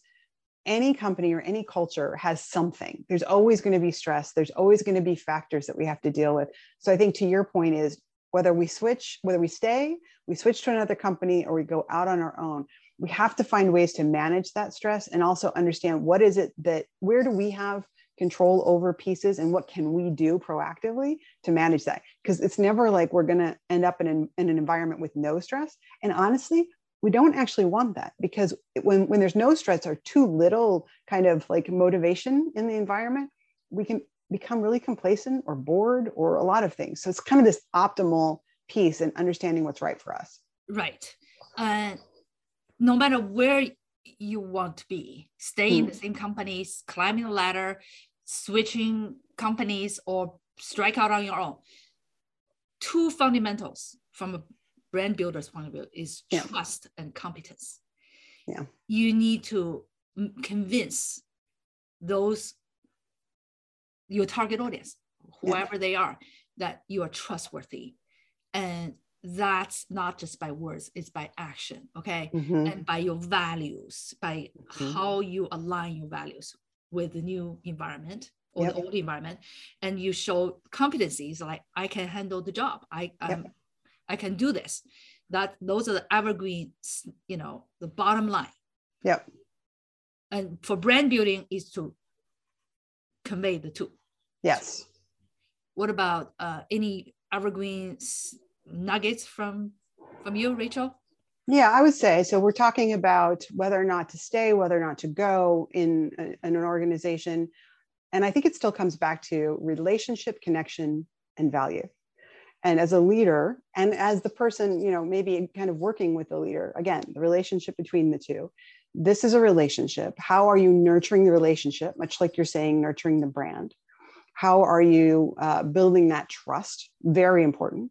any company or any culture has something. There's always going to be stress. There's always going to be factors that we have to deal with. So I think to your point is whether we switch, whether we stay, we switch to another company, or we go out on our own, we have to find ways to manage that stress and also understand what is it that, where do we have control over pieces and what can we do proactively to manage that? Because it's never like we're going to end up in an environment with no stress. And honestly, we don't actually want that, because when there's no stress or too little kind of like motivation in the environment, we can become really complacent or bored or a lot of things. So it's kind of this optimal piece and understanding what's right for us. Right. No matter where you want to be, stay in the same companies, climbing the ladder, switching companies, or strike out on your own. Two fundamentals from a brand builder's point of view is trust and competence. Yeah. You need to convince your target audience, whoever they are, that you are trustworthy. And that's not just by words, it's by action, okay? Mm-hmm. And by your values, by how you align your values with the new environment or the old environment. And you show competencies like, I can handle the job. I can do this. Those are the evergreens, the bottom line. Yep. And for brand building is to convey the two. Yes. What about any evergreens nuggets from you, Rachel? Yeah, I would say, so we're talking about whether or not to stay, whether or not to go in an organization. And I think it still comes back to relationship, connection, and value. And as a leader, and as the person, maybe kind of working with the leader, again, the relationship between the two, this is a relationship. How are you nurturing the relationship? Much like you're saying, nurturing the brand. How are you building that trust? Very important.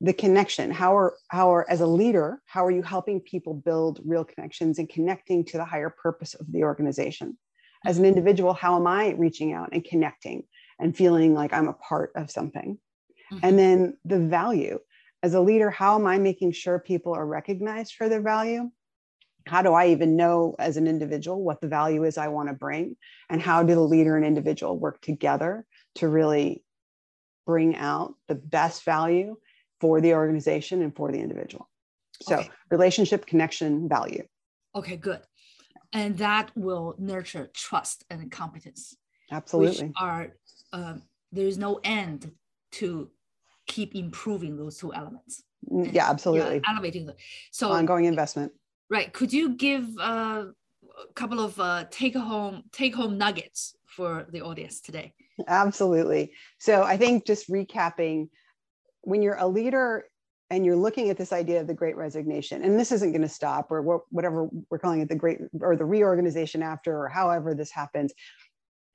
The connection, how are as a leader, how are you helping people build real connections and connecting to the higher purpose of the organization? As an individual, how am I reaching out and connecting and feeling like I'm a part of something? Mm-hmm. And then the value, as a leader, how am I making sure people are recognized for their value? How do I even know as an individual what the value is I want to bring? And how do the leader and individual work together to really bring out the best value for the organization and for the individual? So relationship, connection, value. Okay, good. And that will nurture trust and competence. Absolutely. Which are, there is no end to keep improving those two elements. Yeah, absolutely. Elevating them. So ongoing investment. Right. Could you give a couple of take-home nuggets for the audience today? Absolutely. So I think just recapping, when you're a leader and you're looking at this idea of the great resignation, and this isn't going to stop, or whatever we're calling it, the great or the reorganization after, or however this happens,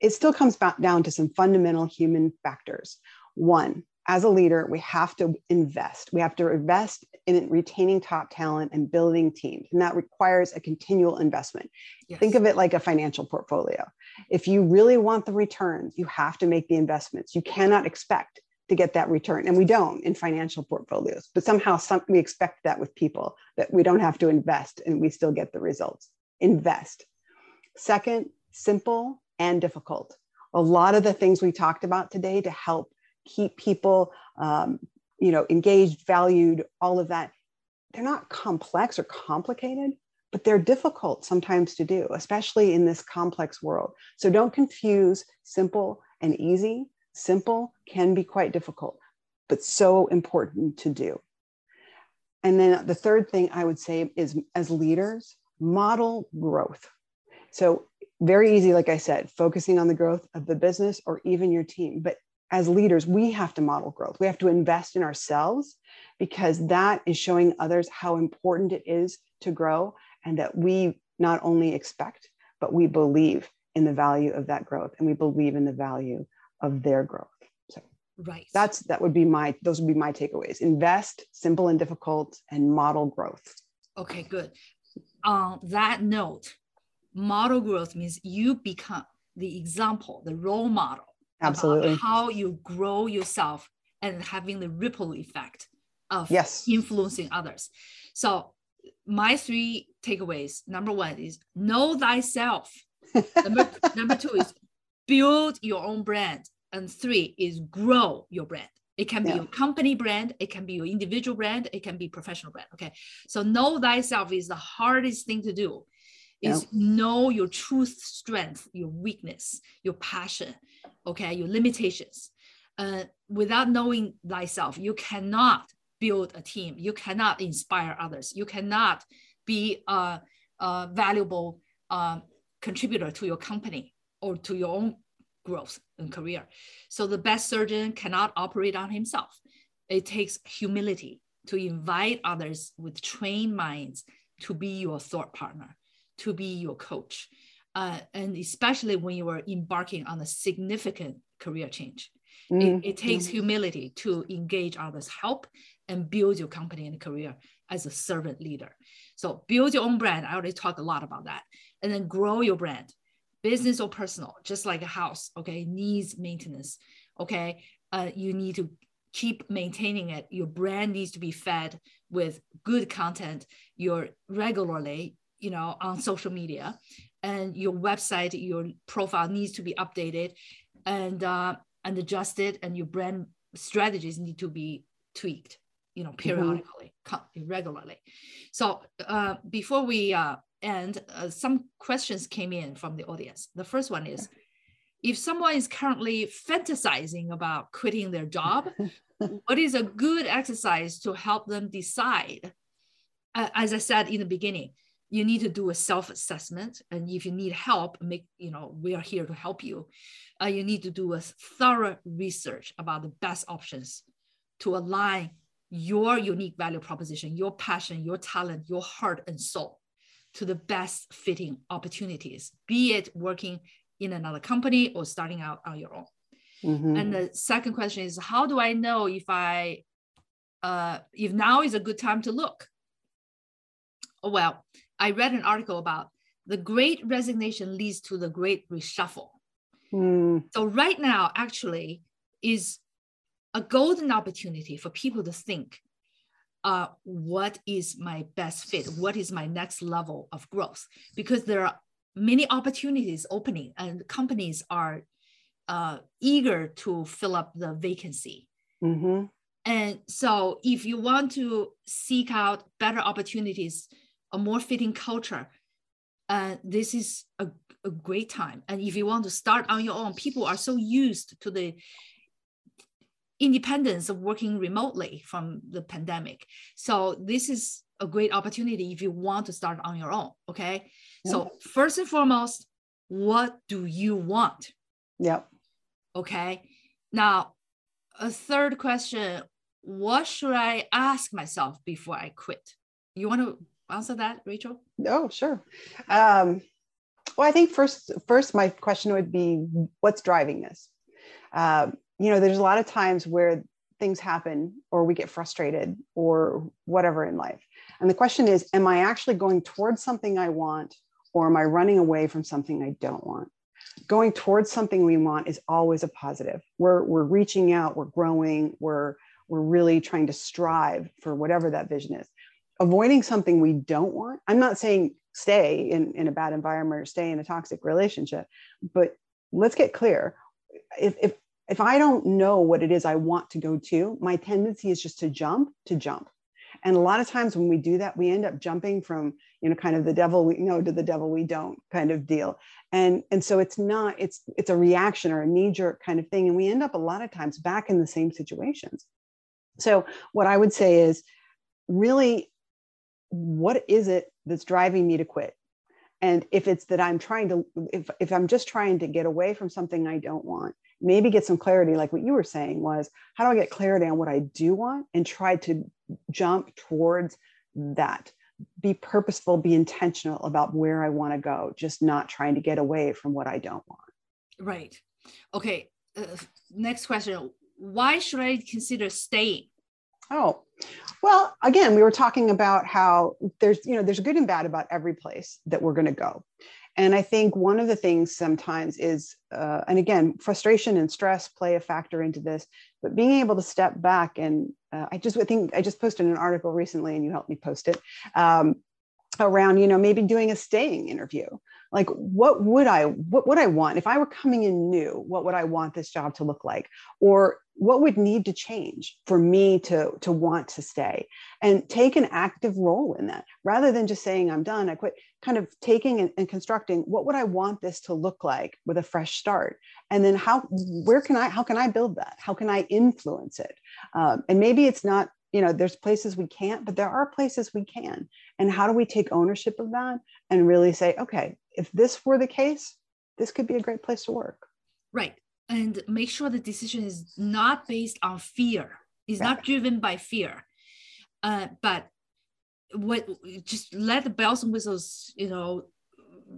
it still comes back down to some fundamental human factors. One, as a leader, we have to invest. We have to invest in retaining top talent and building teams. And that requires a continual investment. Yes. Think of it like a financial portfolio. If you really want the returns, you have to make the investments. You cannot expect to get that return. And we don't in financial portfolios, but somehow we expect that with people, that we don't have to invest and we still get the results. Invest. Second, simple and difficult. A lot of the things we talked about today to help keep people, engaged, valued, all of that, they're not complex or complicated, but they're difficult sometimes to do, especially in this complex world. So don't confuse simple and easy. Simple can be quite difficult, but so important to do. And then the third thing I would say is, as leaders, model growth. So very easy, like I said, focusing on the growth of the business or even your team. But as leaders, we have to model growth. We have to invest in ourselves, because that is showing others how important it is to grow, and that we not only expect, but we believe in the value of that growth, and we believe in the value of their growth. So those would be my takeaways. Invest, simple and difficult, and model growth. Okay, good. On that note, model growth means you become the example, the role model. Absolutely. How you grow yourself and having the ripple effect of influencing others. So my three takeaways. Number one is know thyself. Number two is build your own brand. And three is grow your brand. It can be your company brand. It can be your individual brand. It can be professional brand. Okay. So know thyself is the hardest thing to do. Is know your true strength, your weakness, your passion, okay, your limitations. Without knowing thyself, you cannot build a team. You cannot inspire others. You cannot be a valuable contributor to your company or to your own growth and career. So the best surgeon cannot operate on himself. It takes humility to invite others with trained minds to be your thought partner, to be your coach, and especially when you are embarking on a significant career change. It takes humility to engage others' help and build your company and career as a servant leader. So build your own brand. I already talked a lot about that. And then grow your brand, business or personal, just like a house, okay, needs maintenance, okay? You need to keep maintaining it. Your brand needs to be fed with good content, you're regularly, you know, on social media, and your website, your profile needs to be updated and adjusted, and your brand strategies need to be tweaked, you know, periodically, regularly. So before we end, some questions came in from the audience. The first one is, if someone is currently fantasizing about quitting their job, what is a good exercise to help them decide? As I said in the beginning, you need to do a self-assessment, and if you need help, we are here to help you. You need to do a thorough research about the best options to align your unique value proposition, your passion, your talent, your heart and soul to the best fitting opportunities, be it working in another company or starting out on your own. And the second question is, how do I know if now is a good time to look? Well, I read an article about the great resignation leads to the great reshuffle. So right now actually is a golden opportunity for people to think, what is my best fit? What is my next level of growth? Because there are many opportunities opening, and companies are eager to fill up the vacancy. And so if you want to seek out better opportunities, a more fitting culture, this is a great time. And if you want to start on your own, people are so used to the independence of working remotely from the pandemic. So this is a great opportunity if you want to start on your own, okay? Yep. So first and foremost, what do you want? Yep. Okay, now a third question, what should I ask myself before I quit? You want to answer that, Rachel? Oh, sure. Well, I think first, my question would be, what's driving this? There's a lot of times where things happen or we get frustrated or whatever in life. And the question is, am I actually going towards something I want, or am I running away from something I don't want? Going towards something we want is always a positive. We're reaching out, we're growing, we're really trying to strive for whatever that vision is. Avoiding something we don't want. I'm not saying stay in a bad environment or stay in a toxic relationship, but let's get clear. If I don't know what it is I want to go to, my tendency is just to jump. And a lot of times when we do that, we end up jumping from, kind of the devil we know to the devil we don't kind of deal. And so it's a reaction or a knee-jerk kind of thing. And we end up a lot of times back in the same situations. So what I would say is, really, what is it that's driving me to quit? And if it's that if I'm just trying to get away from something I don't want, maybe get some clarity, like what you were saying was, how do I get clarity on what I do want and try to jump towards that? Be purposeful, be intentional about where I want to go, just not trying to get away from what I don't want. Right. Okay. Next question. Why should I consider staying? Oh, Well, again, we were talking about how there's good and bad about every place that we're going to go. And I think one of the things sometimes is, and again, frustration and stress play a factor into this, but being able to step back and I think I just posted an article recently, and you helped me post it, around, maybe doing a staying interview. Like, what would I want if I were coming in new? What would I want this job to look like? Or what would need to change for me to want to stay? And take an active role in that, rather than just saying, I'm done, I quit, kind of taking and constructing, what would I want this to look like with a fresh start? And then how can I build that? How can I influence it? And maybe it's not, there's places we can't, but there are places we can. And how do we take ownership of that and really say, okay, if this were the case, this could be a great place to work. Right. And make sure the decision is not based on fear. It's not driven by fear. But just let the bells and whistles,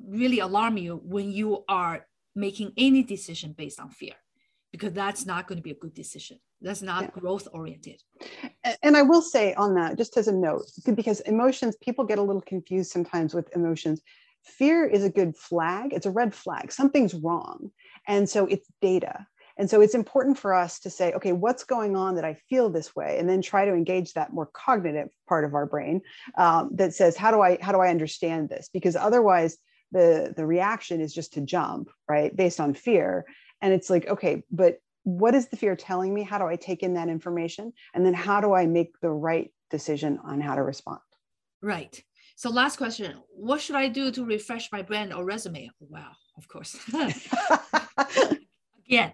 really alarm you when you are making any decision based on fear, because that's not going to be a good decision. That's not growth oriented. And I will say on that, just as a note, because emotions, people get a little confused sometimes with emotions. Fear is a good flag. It's a red flag. Something's wrong. And so it's data. And so it's important for us to say, okay, what's going on that I feel this way? And then try to engage that more cognitive part of our brain that says, how do I understand this? Because otherwise the reaction is just to jump, right? Based on fear. And it's like, okay, but what is the fear telling me? How do I take in that information? And then how do I make the right decision on how to respond? Right. So last question, what should I do to refresh my brand or resume? Wow, of course. Again,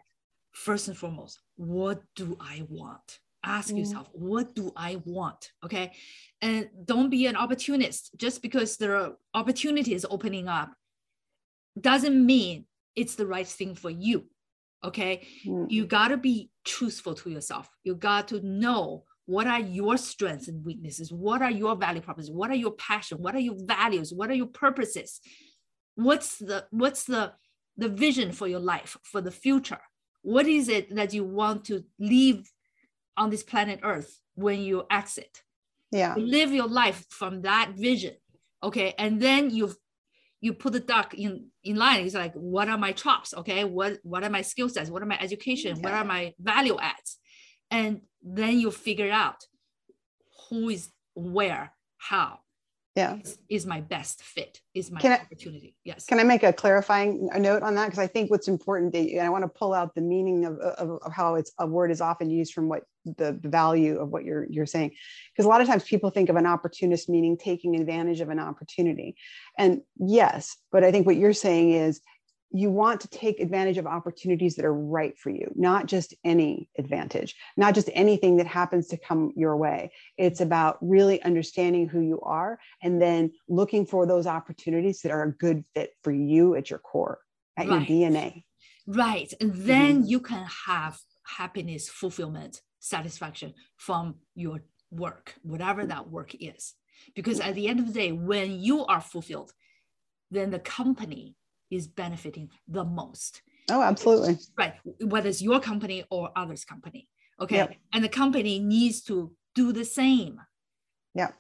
first and foremost, what do I want? Ask yourself, what do I want? Okay. And don't be an opportunist. Just because there are opportunities opening up doesn't mean it's the right thing for you. Okay. You got to be truthful to yourself. You got to know, what are your strengths and weaknesses? What are your value propositions? What are your passion? What are your values? What are your purposes? What's the vision for your life, for the future? What is it that you want to leave on this planet Earth when you exit? Yeah. Live your life from that vision. Okay. And then you put the duck in line. It's like, what are my chops? Okay. What are my skill sets? What are my education? What are my value adds? And then you figure out who is where, how. Yeah, is my best fit, is my opportunity. Yes. Can I make a clarifying note on that? Because I think what's important, and I want to pull out the meaning of how a word is often used from what the value of what you're saying. Because a lot of times people think of an opportunist meaning taking advantage of an opportunity. And yes, but I think what you're saying is, you want to take advantage of opportunities that are right for you, not just any advantage, not just anything that happens to come your way. It's about really understanding who you are and then looking for those opportunities that are a good fit for you at your core, at your DNA. Right. And then you can have happiness, fulfillment, satisfaction from your work, whatever that work is. Because at the end of the day, when you are fulfilled, then the company is benefiting the most. Oh, absolutely. Right. Whether it's your company or others' company. Okay. Yep. And the company needs to do the same. Yeah.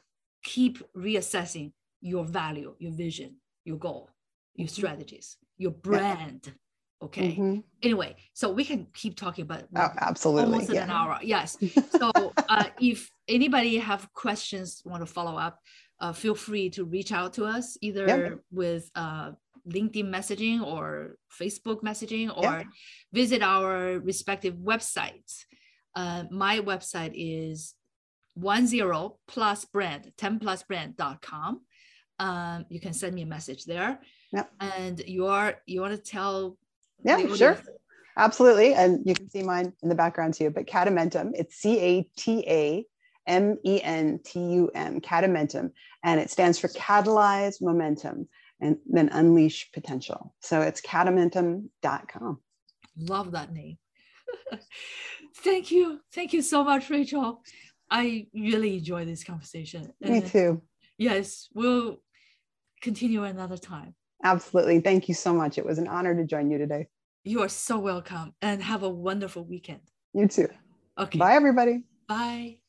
Keep reassessing your value, your vision, your goal, your strategies, your brand. Yep. Okay. Anyway, so we can keep talking about almost an hour. Yes. So if anybody have questions, want to follow up, feel free to reach out to us either with LinkedIn messaging or Facebook messaging, or visit our respective websites. My website is 10plusbrand.com. You can send me a message there. And you want to tell? Yeah, sure. Absolutely. And you can see mine in the background too, but Catamentum, it's CATAMENTUM, Catamentum, and it stands for Catalyze Momentum and then Unleash Potential. So it's catamentum.com. Love that name. Thank you. Thank you so much, Rachel. I really enjoy this conversation. Me too. Yes, we'll continue another time. Absolutely. Thank you so much. It was an honor to join you today. You are so welcome, and have a wonderful weekend. You too. Okay. Bye, everybody. Bye.